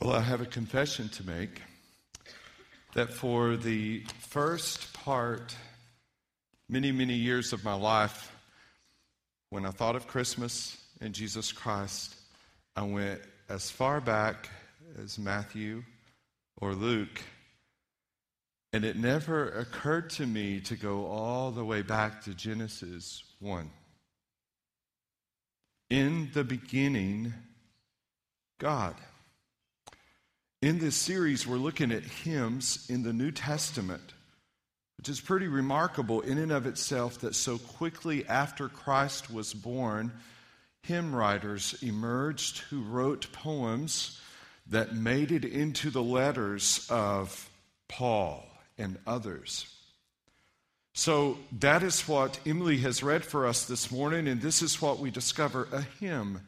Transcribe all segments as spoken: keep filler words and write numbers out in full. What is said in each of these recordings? Well, I have a confession to make that for the first part, many, many years of my life, when I thought of Christmas and Jesus Christ, I went as far back as Matthew or Luke, and it never occurred to me to go all the way back to Genesis one. In the beginning, God. In this series, we're looking at hymns in the New Testament, which is pretty remarkable in and of itself that so quickly after Christ was born, hymn writers emerged who wrote poems that made it into the letters of Paul and others. So that is what Emily has read for us this morning, and this is what we discover, a hymn,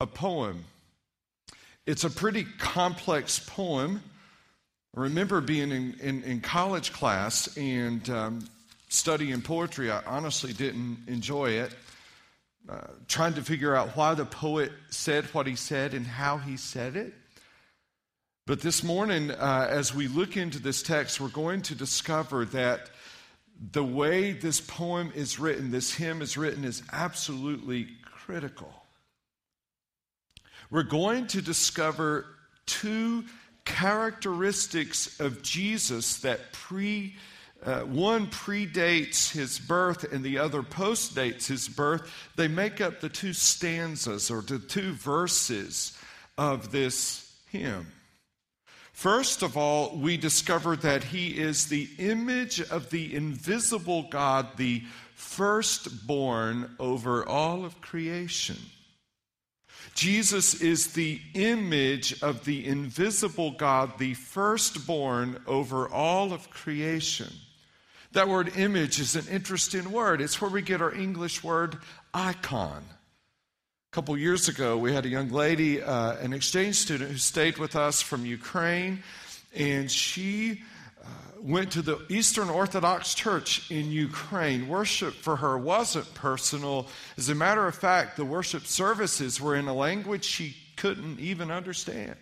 a poem. It's a pretty complex poem. I remember being in, in, in college class and um, studying poetry. I honestly didn't enjoy it. Uh, trying to figure out why the poet said what he said and how he said it. But this morning, uh, as we look into this text, we're going to discover that the way this poem is written, this hymn is written, is absolutely critical. We're going to discover two characteristics of Jesus that pre Uh, one predates his birth and the other postdates his birth. They make up the two stanzas or the two verses of this hymn. First of all, we discover that he is the image of the invisible God, the firstborn over all of creation. Jesus is the image of the invisible God, the firstborn over all of creation. That word image is an interesting word. It's where we get our English word icon. A couple years ago, we had a young lady, uh, an exchange student, who stayed with us from Ukraine, and she uh, went to the Eastern Orthodox Church in Ukraine. Worship for her wasn't personal. As a matter of fact, the worship services were in a language she couldn't even understand.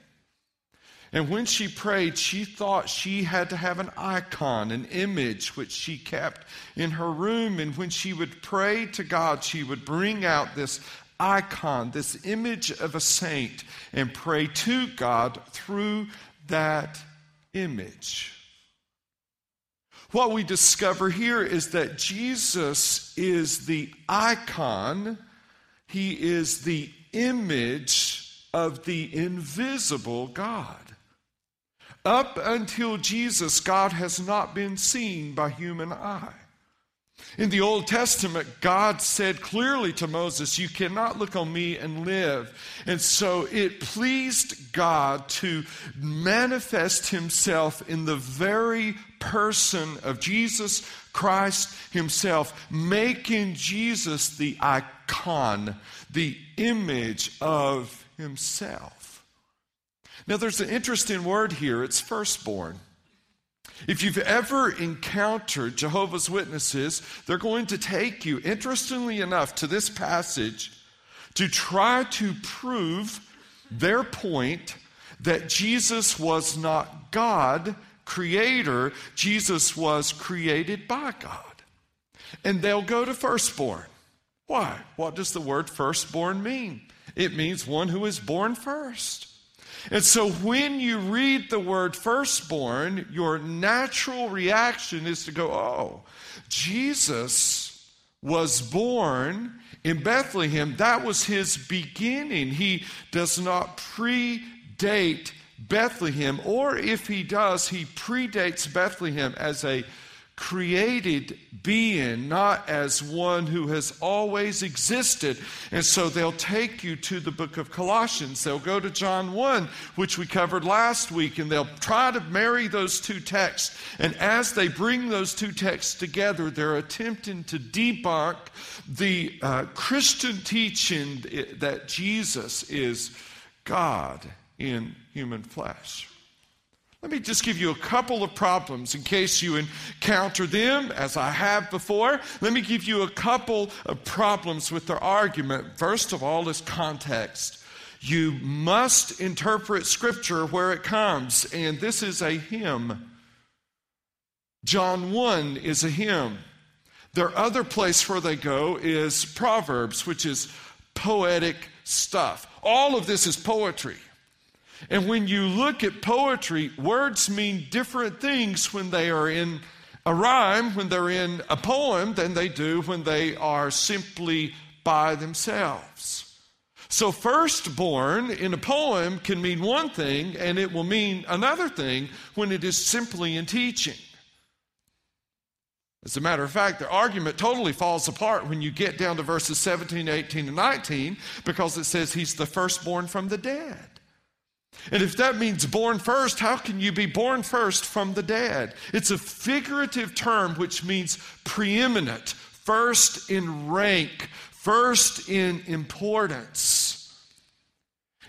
And when she prayed, she thought she had to have an icon, an image, which she kept in her room. And when she would pray to God, she would bring out this icon, this image of a saint, and pray to God through that image. What we discover here is that Jesus is the icon. He is the image of the invisible God. Up until Jesus, God has not been seen by human eye. In the Old Testament, God said clearly to Moses, "You cannot look on me and live." And so it pleased God to manifest himself in the very person of Jesus Christ himself, making Jesus the icon, the image of himself. Now there's an interesting word here. It's firstborn. If you've ever encountered Jehovah's Witnesses, they're going to take you, interestingly enough, to this passage to try to prove their point that Jesus was not God, creator. Jesus was created by God. And they'll go to firstborn. Why? What does the word firstborn mean? It means one who is born first. And so when you read the word firstborn, your natural reaction is to go, oh, Jesus was born in Bethlehem. That was his beginning. He does not predate Bethlehem, or if he does, he predates Bethlehem as a created being, not as one who has always existed. And so they'll take you to the book of Colossians. They'll go to John one, which we covered last week, and they'll try to marry those two texts. And as they bring those two texts together, they're attempting to debunk the uh, Christian teaching that Jesus is God in human flesh. Let me just give you a couple of problems in case you encounter them, as I have before. Let me give you a couple of problems with their argument. First of all is context. You must interpret Scripture where it comes, and this is a hymn. John one is a hymn. Their other place where they go is Proverbs, which is poetic stuff. All of this is poetry. And when you look at poetry, words mean different things when they are in a rhyme, when they're in a poem, than they do when they are simply by themselves. So firstborn in a poem can mean one thing, and it will mean another thing when it is simply in teaching. As a matter of fact, their argument totally falls apart when you get down to verses seventeen, eighteen, and nineteen, because it says he's the firstborn from the dead. And if that means born first, how can you be born first from the dead? It's a figurative term which means preeminent, first in rank, first in importance.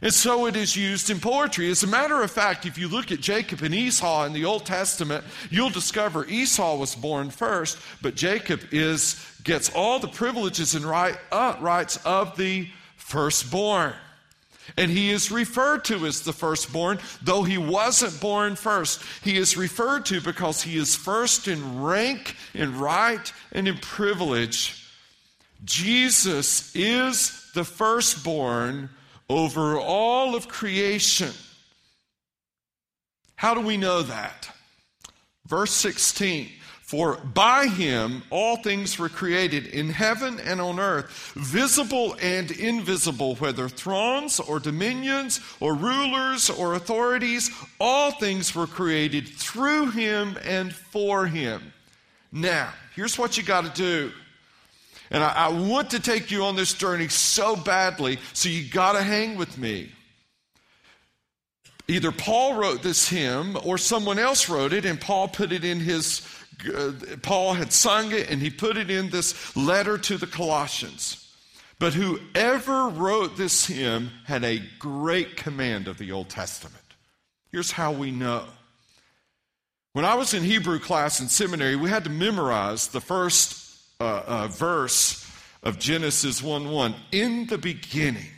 And so it is used in poetry. As a matter of fact, if you look at Jacob and Esau in the Old Testament, you'll discover Esau was born first, but Jacob is gets all the privileges and right, uh, rights of the firstborn. And he is referred to as the firstborn, though he wasn't born first. He is referred to because he is first in rank, in right, and in privilege. Jesus is the firstborn over all of creation. How do we know that? Verse sixteen, for by him all things were created in heaven and on earth, visible and invisible, whether thrones or dominions or rulers or authorities, all things were created through him and for him. Now, here's what you got to do. And I, I want to take you on this journey so badly, so you got to hang with me. Either Paul wrote this hymn or someone else wrote it, and Paul put it in his, uh, Paul had sung it, and he put it in this letter to the Colossians. But whoever wrote this hymn had a great command of the Old Testament. Here's how we know. When I was in Hebrew class in seminary, we had to memorize the first Uh, a verse of Genesis one one. In the beginning,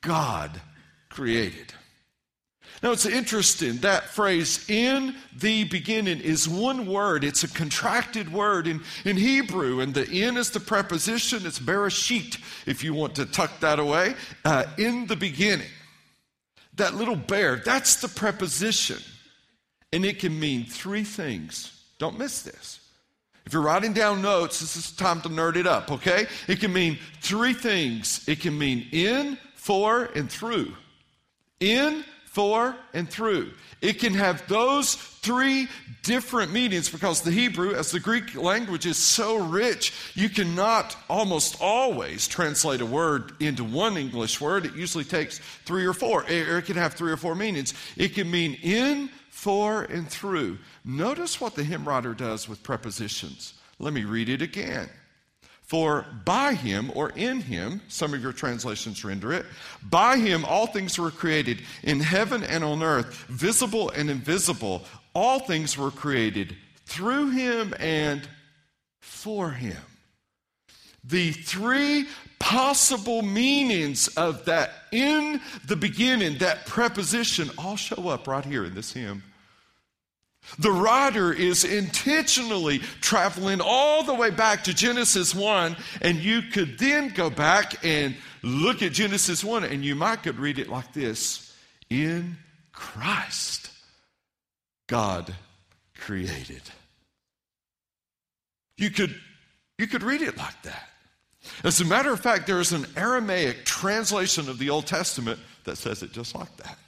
God created. Now it's interesting, that phrase, in the beginning, is one word. It's a contracted word in, in Hebrew, and the in is the preposition. It's bereshit, if you want to tuck that away. Uh, in the beginning. That little bear, that's the preposition. And it can mean three things. Don't miss this. If you're writing down notes, this is time to nerd it up, okay? It can mean three things. It can mean in, for, and through. In, for, and through. It can have those three different meanings because the Hebrew, as the Greek language, is so rich, you cannot almost always translate a word into one English word. It usually takes three or four, or it can have three or four meanings. It can mean in, for, and through. Notice what the hymn writer does with prepositions. Let me read it again. For by him, or in him, some of your translations render it, by him all things were created in heaven and on earth, visible and invisible. All things were created through him and for him. The three possible meanings of that in the beginning, that preposition, all show up right here in this hymn. The writer is intentionally traveling all the way back to Genesis one, and you could then go back and look at Genesis one, and you might could read it like this. In Christ, God created. You could, you could read it like that. As a matter of fact, there is an Aramaic translation of the Old Testament that says it just like that.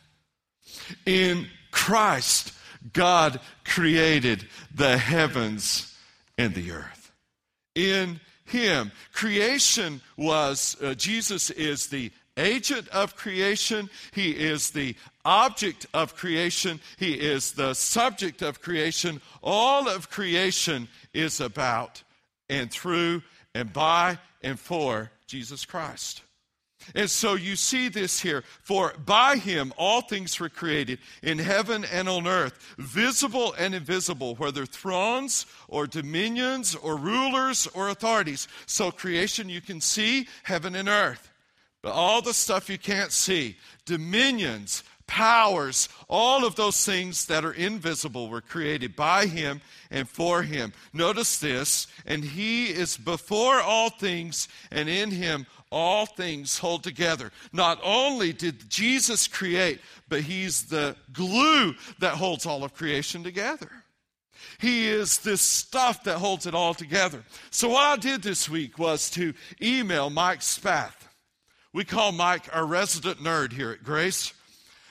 In Christ, God created the heavens and the earth. In him, creation was, uh, Jesus is the agent of creation. He is the object of creation. He is the subject of creation. All of creation is about and through and by and for Jesus Christ. And so you see this here. For by him all things were created in heaven and on earth, visible and invisible, whether thrones or dominions or rulers or authorities. So creation you can see, heaven and earth. But all the stuff you can't see, dominions, powers, all of those things that are invisible were created by him and for him. Notice this, and he is before all things, and in him all things hold together. Not only did Jesus create, but he's the glue that holds all of creation together. He is this stuff that holds it all together. So what I did this week was to email Mike Spath. We call Mike our resident nerd here at Grace.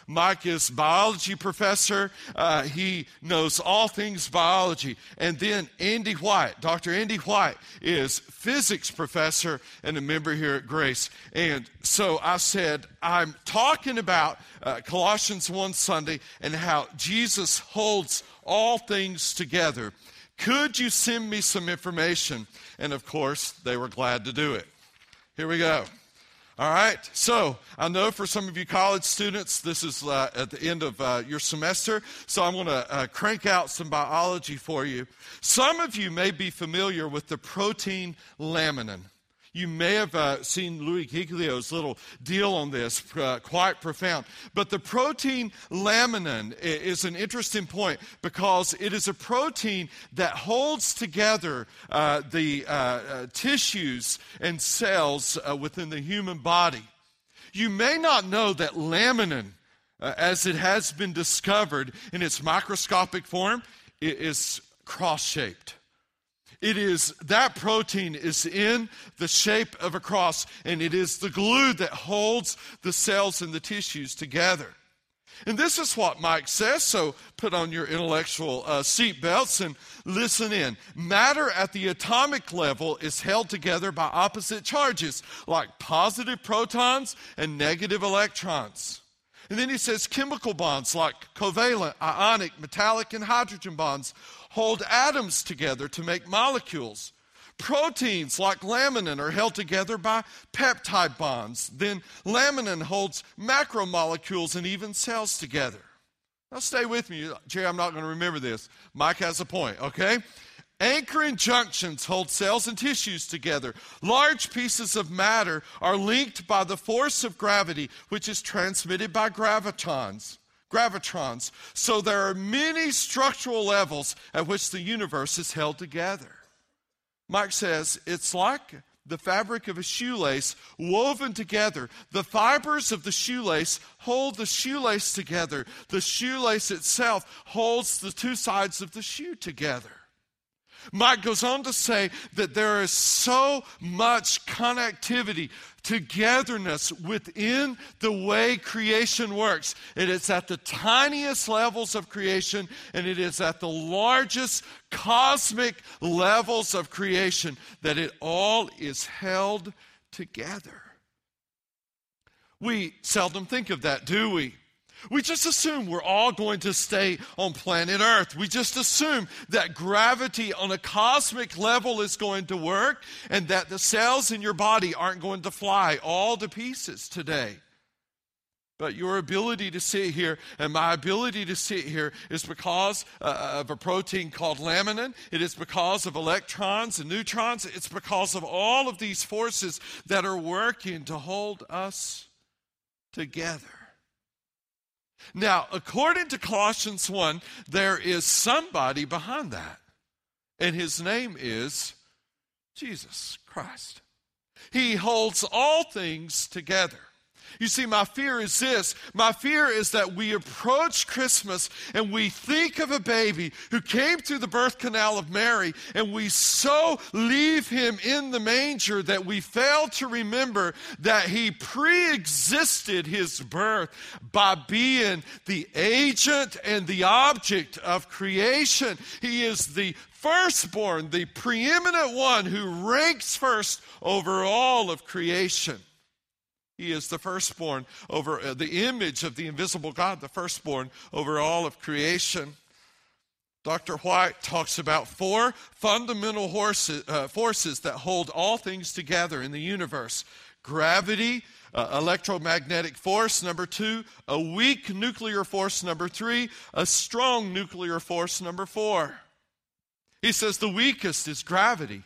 Mike is biology professor. Uh, he knows all things biology. And then Andy White, Doctor Andy White, is physics professor and a member here at Grace. And so I said, I'm talking about uh, Colossians one Sunday and how Jesus holds all things together. Could you send me some information? And of course, they were glad to do it. Here we go. All right, so I know for some of you college students, this is uh, at the end of uh, your semester, so I'm going to uh, crank out some biology for you. Some of you may be familiar with the protein laminin. You may have uh, seen Louis Giglio's little deal on this, uh, quite profound. But the protein laminin is an interesting point because it is a protein that holds together uh, the uh, uh, tissues and cells uh, within the human body. You may not know that laminin, uh, as it has been discovered in its microscopic form, it is cross-shaped. It is, that protein is in the shape of a cross, and it is the glue that holds the cells and the tissues together. And this is what Mike says, so put on your intellectual uh, seatbelts and listen in. Matter at the atomic level is held together by opposite charges, like positive protons and negative electrons. And then he says chemical bonds like covalent, ionic, metallic, and hydrogen bonds hold atoms together to make molecules. Proteins like laminin are held together by peptide bonds. Then laminin holds macromolecules and even cells together. Now stay with me. Jerry, I'm not going to remember this. Mike has a point, okay? Anchoring junctions hold cells and tissues together. Large pieces of matter are linked by the force of gravity, which is transmitted by gravitons. Gravitrons. So there are many structural levels at which the universe is held together. Mike says, it's like the fabric of a shoelace woven together. The fibers of the shoelace hold the shoelace together. The shoelace itself holds the two sides of the shoe together. Mike goes on to say that there is so much connectivity, togetherness within the way creation works. It is at the tiniest levels of creation, and it is at the largest cosmic levels of creation that it all is held together. We seldom think of that, do we? We just assume we're all going to stay on planet Earth. We just assume that gravity on a cosmic level is going to work and that the cells in your body aren't going to fly all to pieces today. But your ability to sit here and my ability to sit here is because uh, of a protein called laminin. It is because of electrons and neutrons. It's because of all of these forces that are working to hold us together. Now, according to Colossians one, there is somebody behind that, and his name is Jesus Christ. He holds all things together. You see, my fear is this. My fear is that we approach Christmas and we think of a baby who came through the birth canal of Mary, and we so leave him in the manger that we fail to remember that he pre-existed his birth by being the agent and the object of creation. He is the firstborn, the preeminent one who ranks first over all of creation. He is the firstborn over the image of the invisible God, the firstborn over all of creation. Doctor White talks about four fundamental horses, uh, forces that hold all things together in the universe. Gravity, uh, electromagnetic force, number two. A weak nuclear force, number three. A strong nuclear force, number four. He says the weakest is gravity.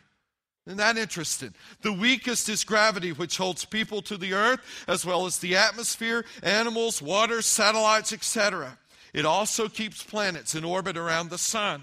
Isn't that interesting? The weakest is gravity, which holds people to the earth, as well as the atmosphere, animals, water, satellites, et cetera. It also keeps planets in orbit around the sun.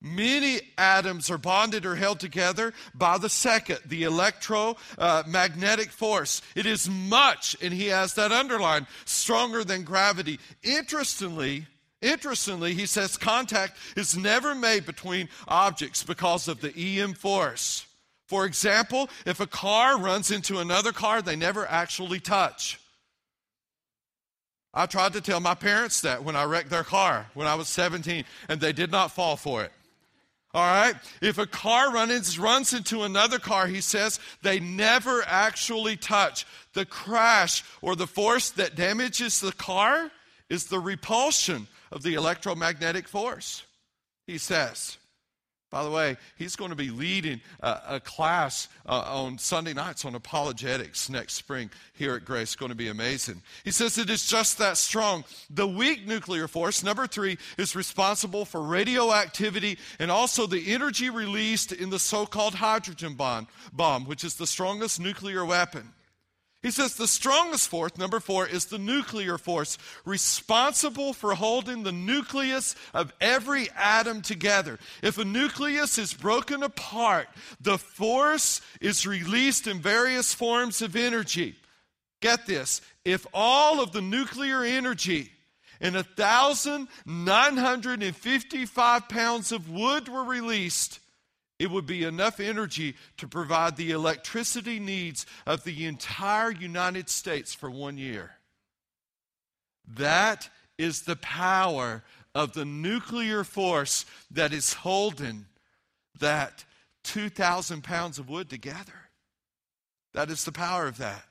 Many atoms are bonded or held together by the second, the electromagnetic uh, force. It is much, and he has that underlined, stronger than gravity. Interestingly, interestingly, he says contact is never made between objects because of the E M force. For example, if a car runs into another car, they never actually touch. I tried to tell my parents that when I wrecked their car when I was seventeen, and they did not fall for it. All right? If a car runs, runs into another car, he says, they never actually touch. The crash or the force that damages the car is the repulsion of the electromagnetic force, he says. By the way, he's going to be leading a, a class uh, on Sunday nights on apologetics next spring here at Grace. It's going to be amazing. He says it is just that strong. The weak nuclear force, number three, is responsible for radioactivity and also the energy released in the so-called hydrogen bomb, bomb, which is the strongest nuclear weapon. He says the strongest force, number four, is the nuclear force, responsible for holding the nucleus of every atom together. If a nucleus is broken apart, the force is released in various forms of energy. Get this, if all of the nuclear energy in one thousand nine hundred fifty-five pounds of wood were released, it would be enough energy to provide the electricity needs of the entire United States for one year. That is the power of the nuclear force that is holding that two thousand pounds of wood together. That is the power of that.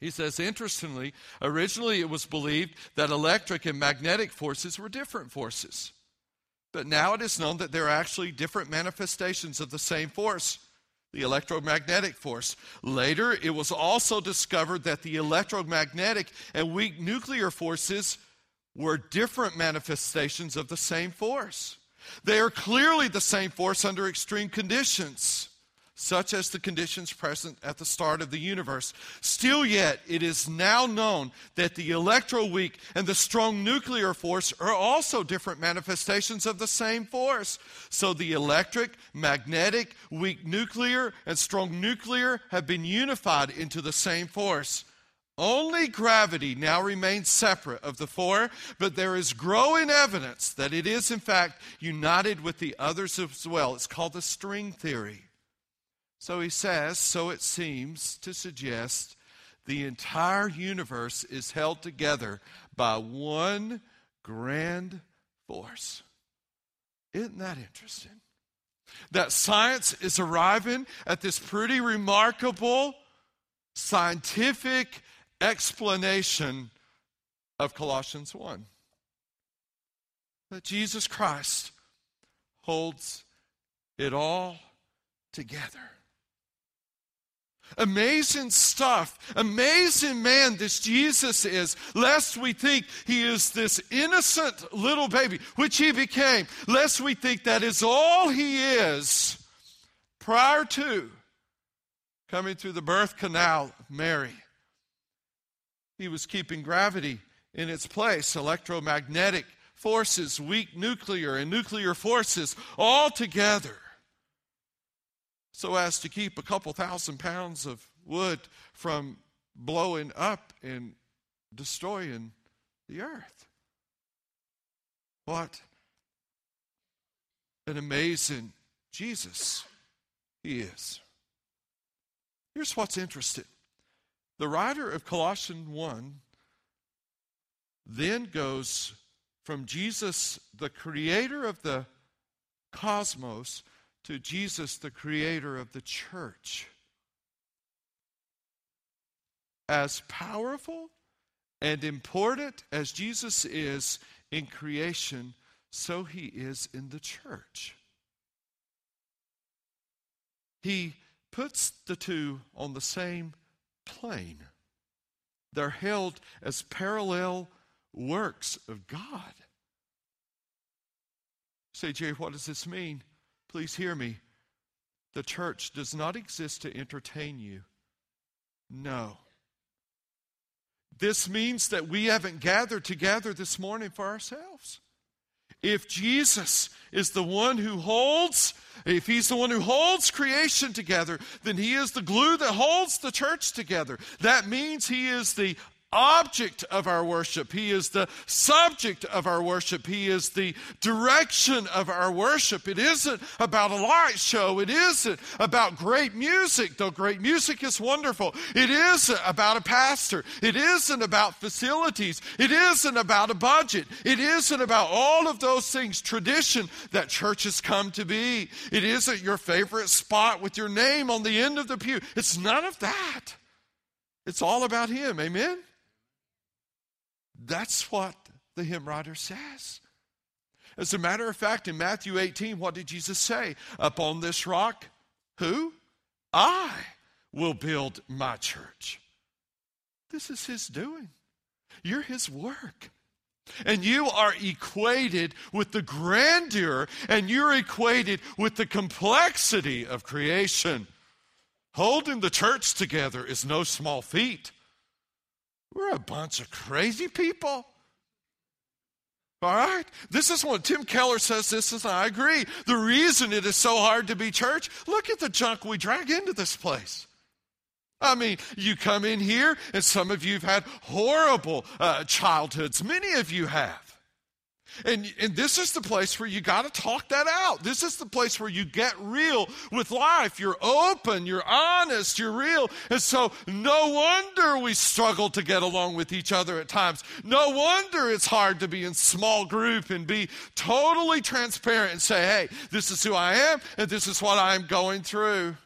He says, interestingly, originally it was believed that electric and magnetic forces were different forces. But now it is known that there are actually different manifestations of the same force, the electromagnetic force. Later, it was also discovered that the electromagnetic and weak nuclear forces were different manifestations of the same force. They are clearly the same force under extreme conditions, such as the conditions present at the start of the universe. Still yet, it is now known that the electroweak and the strong nuclear force are also different manifestations of the same force. So the electric, magnetic, weak nuclear, and strong nuclear have been unified into the same force. Only gravity now remains separate of the four, but there is growing evidence that it is, in fact, united with the others as well. It's called the string theory. So he says, so it seems to suggest the entire universe is held together by one grand force. Isn't that interesting? That science is arriving at this pretty remarkable scientific explanation of Colossians one. That Jesus Christ holds it all together. Amazing stuff. Amazing man this Jesus is, lest we think he is this innocent little baby, which he became, lest we think that is all he is prior to coming through the birth canal of Mary. He was keeping gravity in its place, electromagnetic forces, weak nuclear and nuclear forces all together, so as to keep a couple thousand pounds of wood from blowing up and destroying the earth. What an amazing Jesus he is. Here's what's interesting. The writer of Colossians one then goes from Jesus, the creator of the cosmos, to Jesus, the creator of the church. As powerful and important as Jesus is in creation, so he is in the church. He puts the two on the same plane. They're held as parallel works of God. Say, Jay, what does this mean? Please hear me. The church does not exist to entertain you. No. This means that we haven't gathered together this morning for ourselves. If Jesus is the one who holds, if he's the one who holds creation together, then he is the glue that holds the church together. That means he is the object of our worship. He is the subject of our worship. He is the direction of our worship. It isn't about a light show. It isn't about great music, though great music is wonderful. It isn't about a pastor. It isn't about facilities. It isn't about a budget. It isn't about all of those things, tradition that churches come to be. It isn't your favorite spot with your name on the end of the pew. It's none of that. It's all about him. Amen? That's what the hymn writer says. As a matter of fact, in Matthew eighteen, what did Jesus say? Upon this rock, who? I will build my church. This is his doing. You're his work. And you are equated with the grandeur, and you're equated with the complexity of creation. Holding the church together is no small feat. We're a bunch of crazy people. All right? This is when Tim Keller says this, and I agree. The reason it is so hard to be church, look at the junk we drag into this place. I mean, you come in here, and some of you have had horrible uh, childhoods. Many of you have. And, and this is the place where you got to talk that out. This is the place where you get real with life. You're open, you're honest, you're real. And so no wonder we struggle to get along with each other at times. No wonder it's hard to be in small group and be totally transparent and say, hey, this is who I am and this is what I'm going through.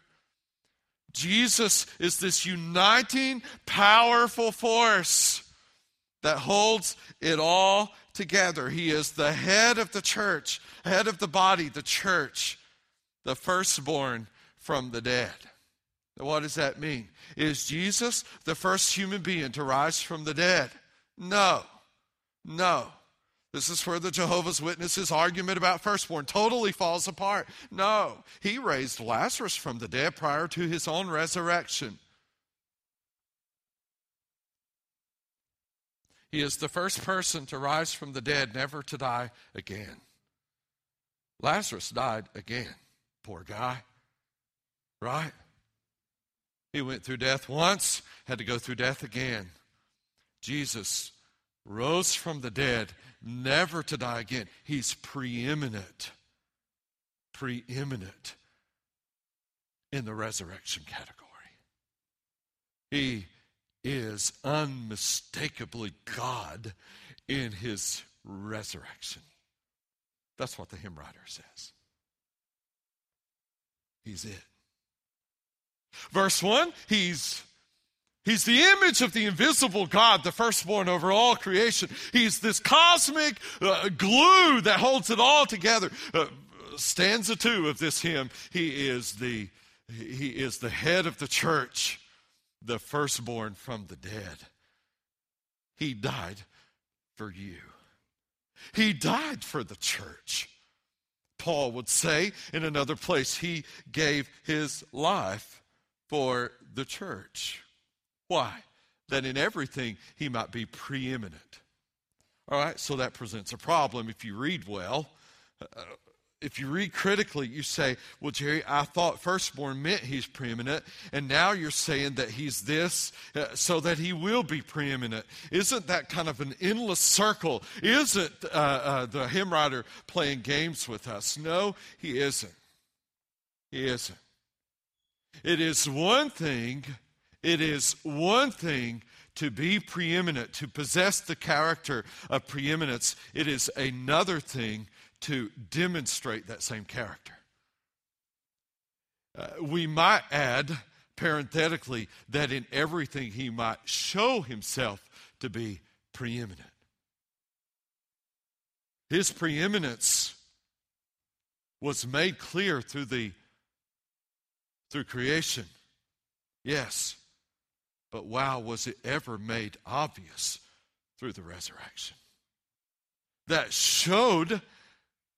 Jesus is this uniting, powerful force that holds it all together. He is the head of the church, head of the body, the church, the firstborn from the dead. What does that mean? Is Jesus the first human being to rise from the dead? No, no. This is where the Jehovah's Witnesses' argument about firstborn totally falls apart. No, he raised Lazarus from the dead prior to his own resurrection. He is the first person to rise from the dead, never to die again. Lazarus died again. Poor guy. Right? He went through death once, had to go through death again. Jesus rose from the dead, never to die again. He's preeminent. Preeminent in the resurrection category. He is unmistakably God in his resurrection. That's what the hymn writer says. He's it. Verse one, he's He's the image of the invisible God, the firstborn over all creation. He's this cosmic uh, glue that holds it all together. Uh, stanza two of this hymn, he is the he is the head of the church. The firstborn from the dead. He died for you. He died for the church. Paul would say in another place, he gave his life for the church. Why? That in everything he might be preeminent. All right, so that presents a problem if you read well. Uh, If you read critically, you say, well, Jerry, I thought firstborn meant he's preeminent, and now you're saying that he's this uh, so that he will be preeminent. Isn't that kind of an endless circle? Isn't uh, uh, the hymn writer playing games with us? No, he isn't. He isn't. It is one thing, it is one thing to be preeminent, to possess the character of preeminence. It is another thing to demonstrate that same character. Uh, we might add, parenthetically, that in everything he might show himself to be preeminent. His preeminence was made clear through the through creation, yes, but wow, was it ever made obvious through the resurrection. That showed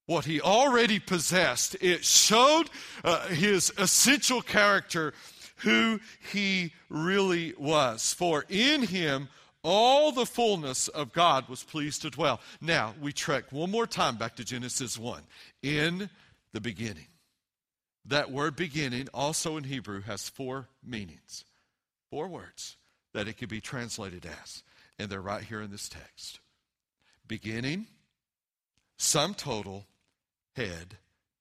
what he already possessed. It showed uh, his essential character, who he really was. For in him all the fullness of God was pleased to dwell. Now, we trek one more time back to Genesis one. In the beginning. That word beginning, also in Hebrew, has four meanings. Four words that it could be translated as. And they're right here in this text. Beginning, sum total, head,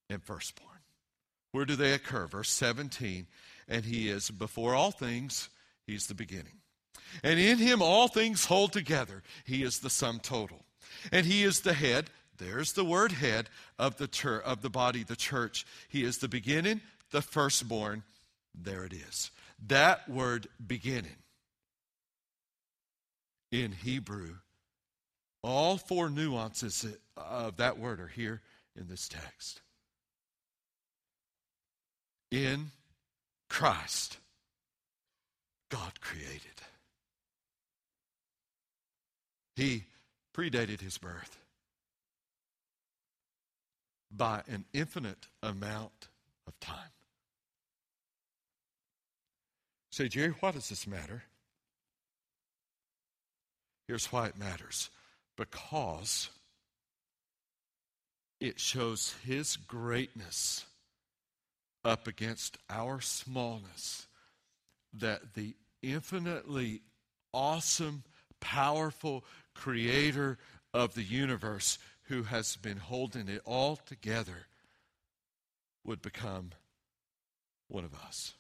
and firstborn. Where do they occur? Verse seventeen, and he is before all things, he's the beginning. And in him all things hold together. He is the sum total. And he is the head, there's the word head, of the church, of the body, the church. He is the beginning, the firstborn. There it is. That word beginning in Hebrew, all four nuances of that word are here in this text. In Christ, God created. He predated his birth by an infinite amount of time. Say, Jerry, why does this matter? Here's why it matters. Because it shows his greatness up against our smallness, that the infinitely awesome, powerful creator of the universe, who has been holding it all together, would become one of us.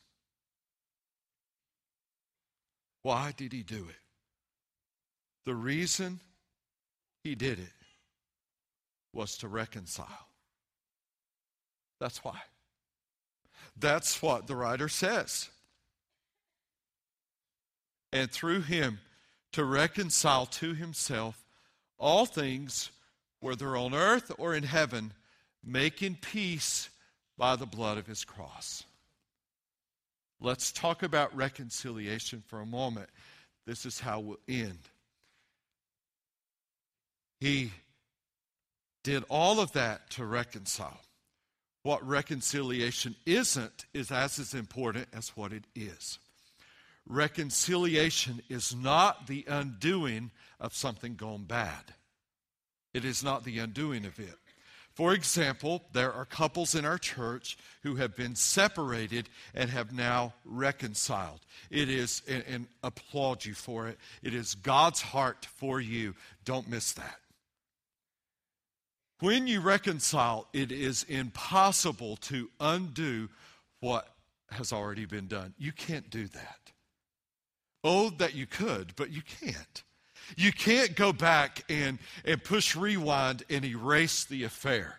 Why did he do it? The reason he did it was to reconcile. That's why. That's what the writer says. And through him, to reconcile to himself all things, whether on earth or in heaven, making peace by the blood of his cross. Let's talk about reconciliation for a moment. This is how we'll end. He did all of that to reconcile. What reconciliation isn't is as as important as what it is. Reconciliation is not the undoing of something gone bad. It is not the undoing of it. For example, there are couples in our church who have been separated and have now reconciled. It is, and, and applaud you for it, it is God's heart for you. Don't miss that. When you reconcile, it is impossible to undo what has already been done. You can't do that. Oh, that you could, but you can't. You can't go back and, and push rewind and erase the affair.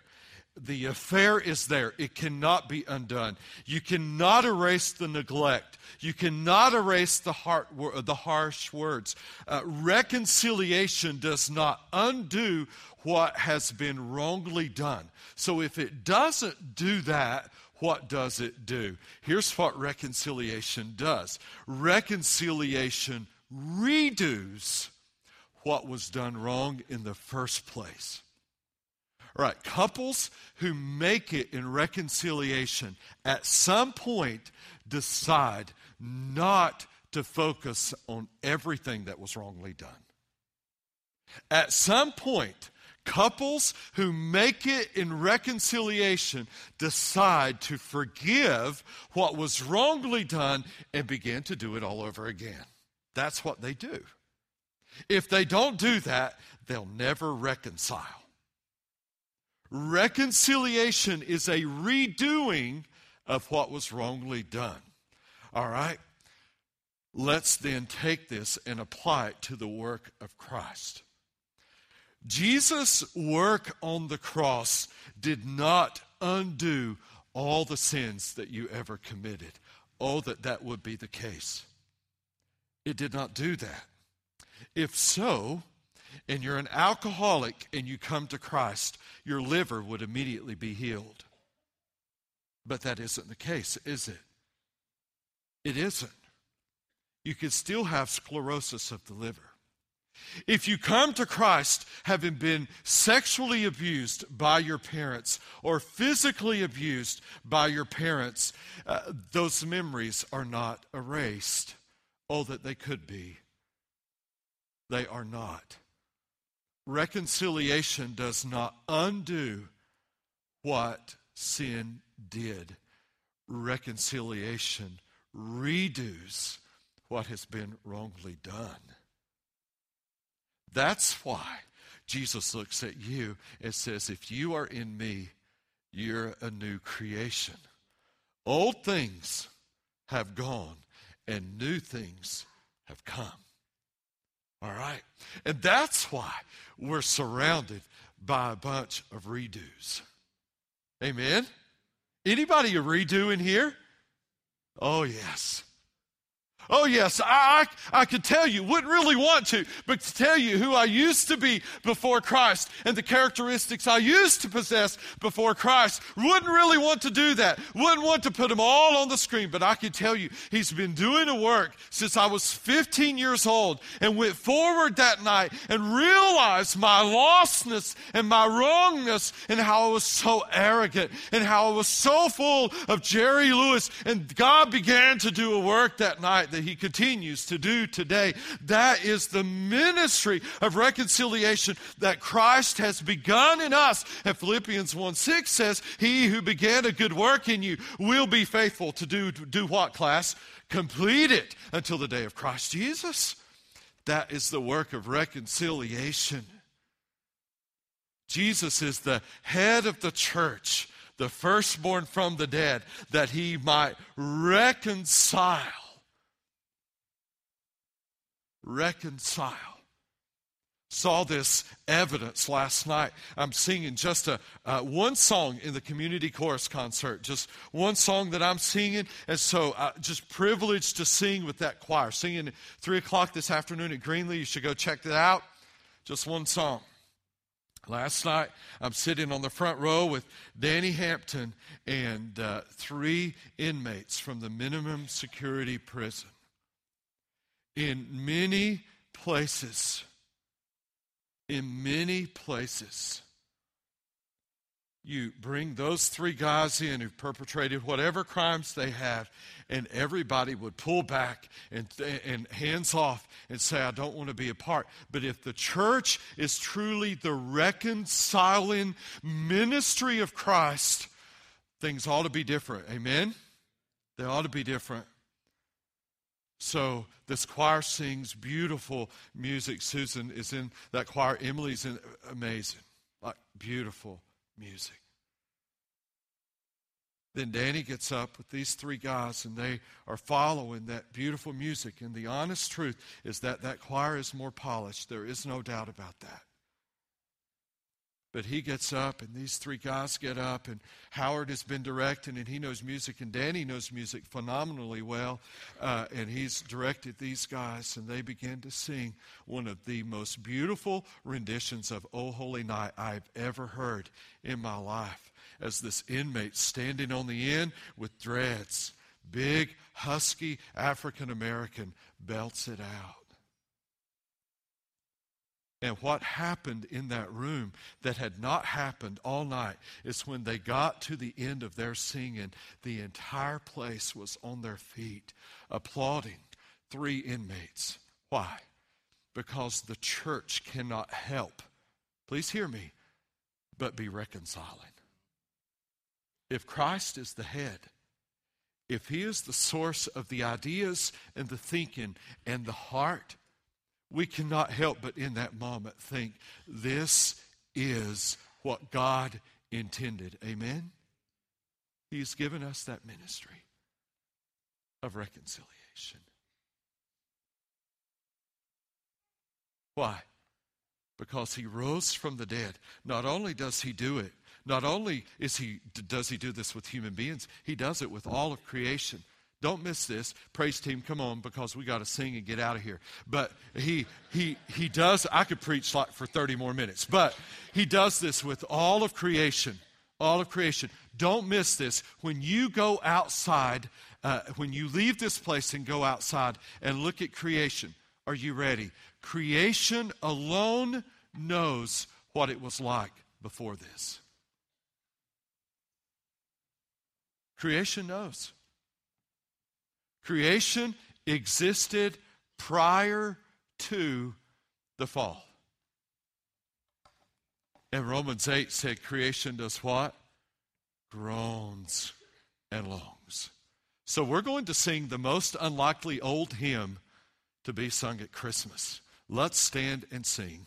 The affair is there. It cannot be undone. You cannot erase the neglect. You cannot erase the, heart, the harsh words. Uh, reconciliation does not undo what has been wrongly done. So if it doesn't do that, what does it do? Here's what reconciliation does. Reconciliation redoes what was done wrong in the first place. All right, couples who make it in reconciliation at some point decide not to focus on everything that was wrongly done. At some point, couples who make it in reconciliation decide to forgive what was wrongly done and begin to do it all over again. That's what they do. If they don't do that, they'll never reconcile. Reconciliation is a redoing of what was wrongly done. All right? Let's then take this and apply it to the work of Christ. Jesus' work on the cross did not undo all the sins that you ever committed. Oh, that that would be the case. It did not do that. If so, and you're an alcoholic and you come to Christ, your liver would immediately be healed. But that isn't the case, is it? It isn't. You could still have sclerosis of the liver. If you come to Christ having been sexually abused by your parents or physically abused by your parents, uh, those memories are not erased. Oh, that they could be. They are not. Reconciliation does not undo what sin did. Reconciliation redoes what has been wrongly done. That's why Jesus looks at you and says, if you are in me, you're a new creation. Old things have gone and new things have come. All right? And that's why we're surrounded by a bunch of redos. Amen? Anybody a redo in here? Oh, yes. Oh, yes, I, I I could tell you, wouldn't really want to, but to tell you who I used to be before Christ and the characteristics I used to possess before Christ, wouldn't really want to do that, wouldn't want to put them all on the screen, but I could tell you he's been doing a work since I was fifteen years old and went forward that night and realized my lostness and my wrongness and how I was so arrogant and how I was so full of Jerry Lewis, and God began to do a work that night that he continues to do today. That is the ministry of reconciliation that Christ has begun in us. And Philippians one six says, he who began a good work in you will be faithful to do, to do what, class? Complete it until the day of Christ Jesus. That is the work of reconciliation. Jesus is the head of the church, the firstborn from the dead, that he might reconcile Reconcile. Saw this evidence last night. I'm singing just a uh, one song in the community chorus concert, just one song that I'm singing, and so uh, just privileged to sing with that choir. Singing at three o'clock this afternoon at Greenlee. You should go check that out. Just one song. Last night, I'm sitting on the front row with Danny Hampton and uh, three inmates from the minimum security prison. In many places, in many places, you bring those three guys in who perpetrated whatever crimes they had, and everybody would pull back and, and hands off and say, I don't want to be a part. But if the church is truly the reconciling ministry of Christ, things ought to be different. Amen? They ought to be different. So this choir sings beautiful music. Susan is in that choir. Emily's in, amazing, like beautiful music. Then Danny gets up with these three guys, and they are following that beautiful music. And the honest truth is that that choir is more polished. There is no doubt about that. But he gets up, and these three guys get up, and Howard has been directing, and he knows music, and Danny knows music phenomenally well, uh, and he's directed these guys, and they begin to sing one of the most beautiful renditions of O Holy Night I've ever heard in my life, as this inmate standing on the end with dreads, big, husky, African-American, belts it out. And what happened in that room that had not happened all night is when they got to the end of their singing, the entire place was on their feet applauding three inmates. Why? Because the church cannot help, please hear me, but be reconciling. If Christ is the head, if he is the source of the ideas and the thinking and the heart, we cannot help but in that moment think, this is what God intended. Amen? He's given us that ministry of reconciliation. Why? Because he rose from the dead. Not only does he do it, not only is he, does he do this with human beings, he does it with all of creation. Don't miss this. Praise team, come on, because we got to sing and get out of here. But he he he does, I could preach like for thirty more minutes, but he does this with all of creation, all of creation. Don't miss this. When you go outside, uh, when you leave this place and go outside and look at creation, Are you ready? Creation alone knows what it was like before this. Creation knows. Creation existed prior to the fall. And Romans eight said creation does what? Groans and longs. So we're going to sing the most unlikely old hymn to be sung at Christmas. Let's stand and sing.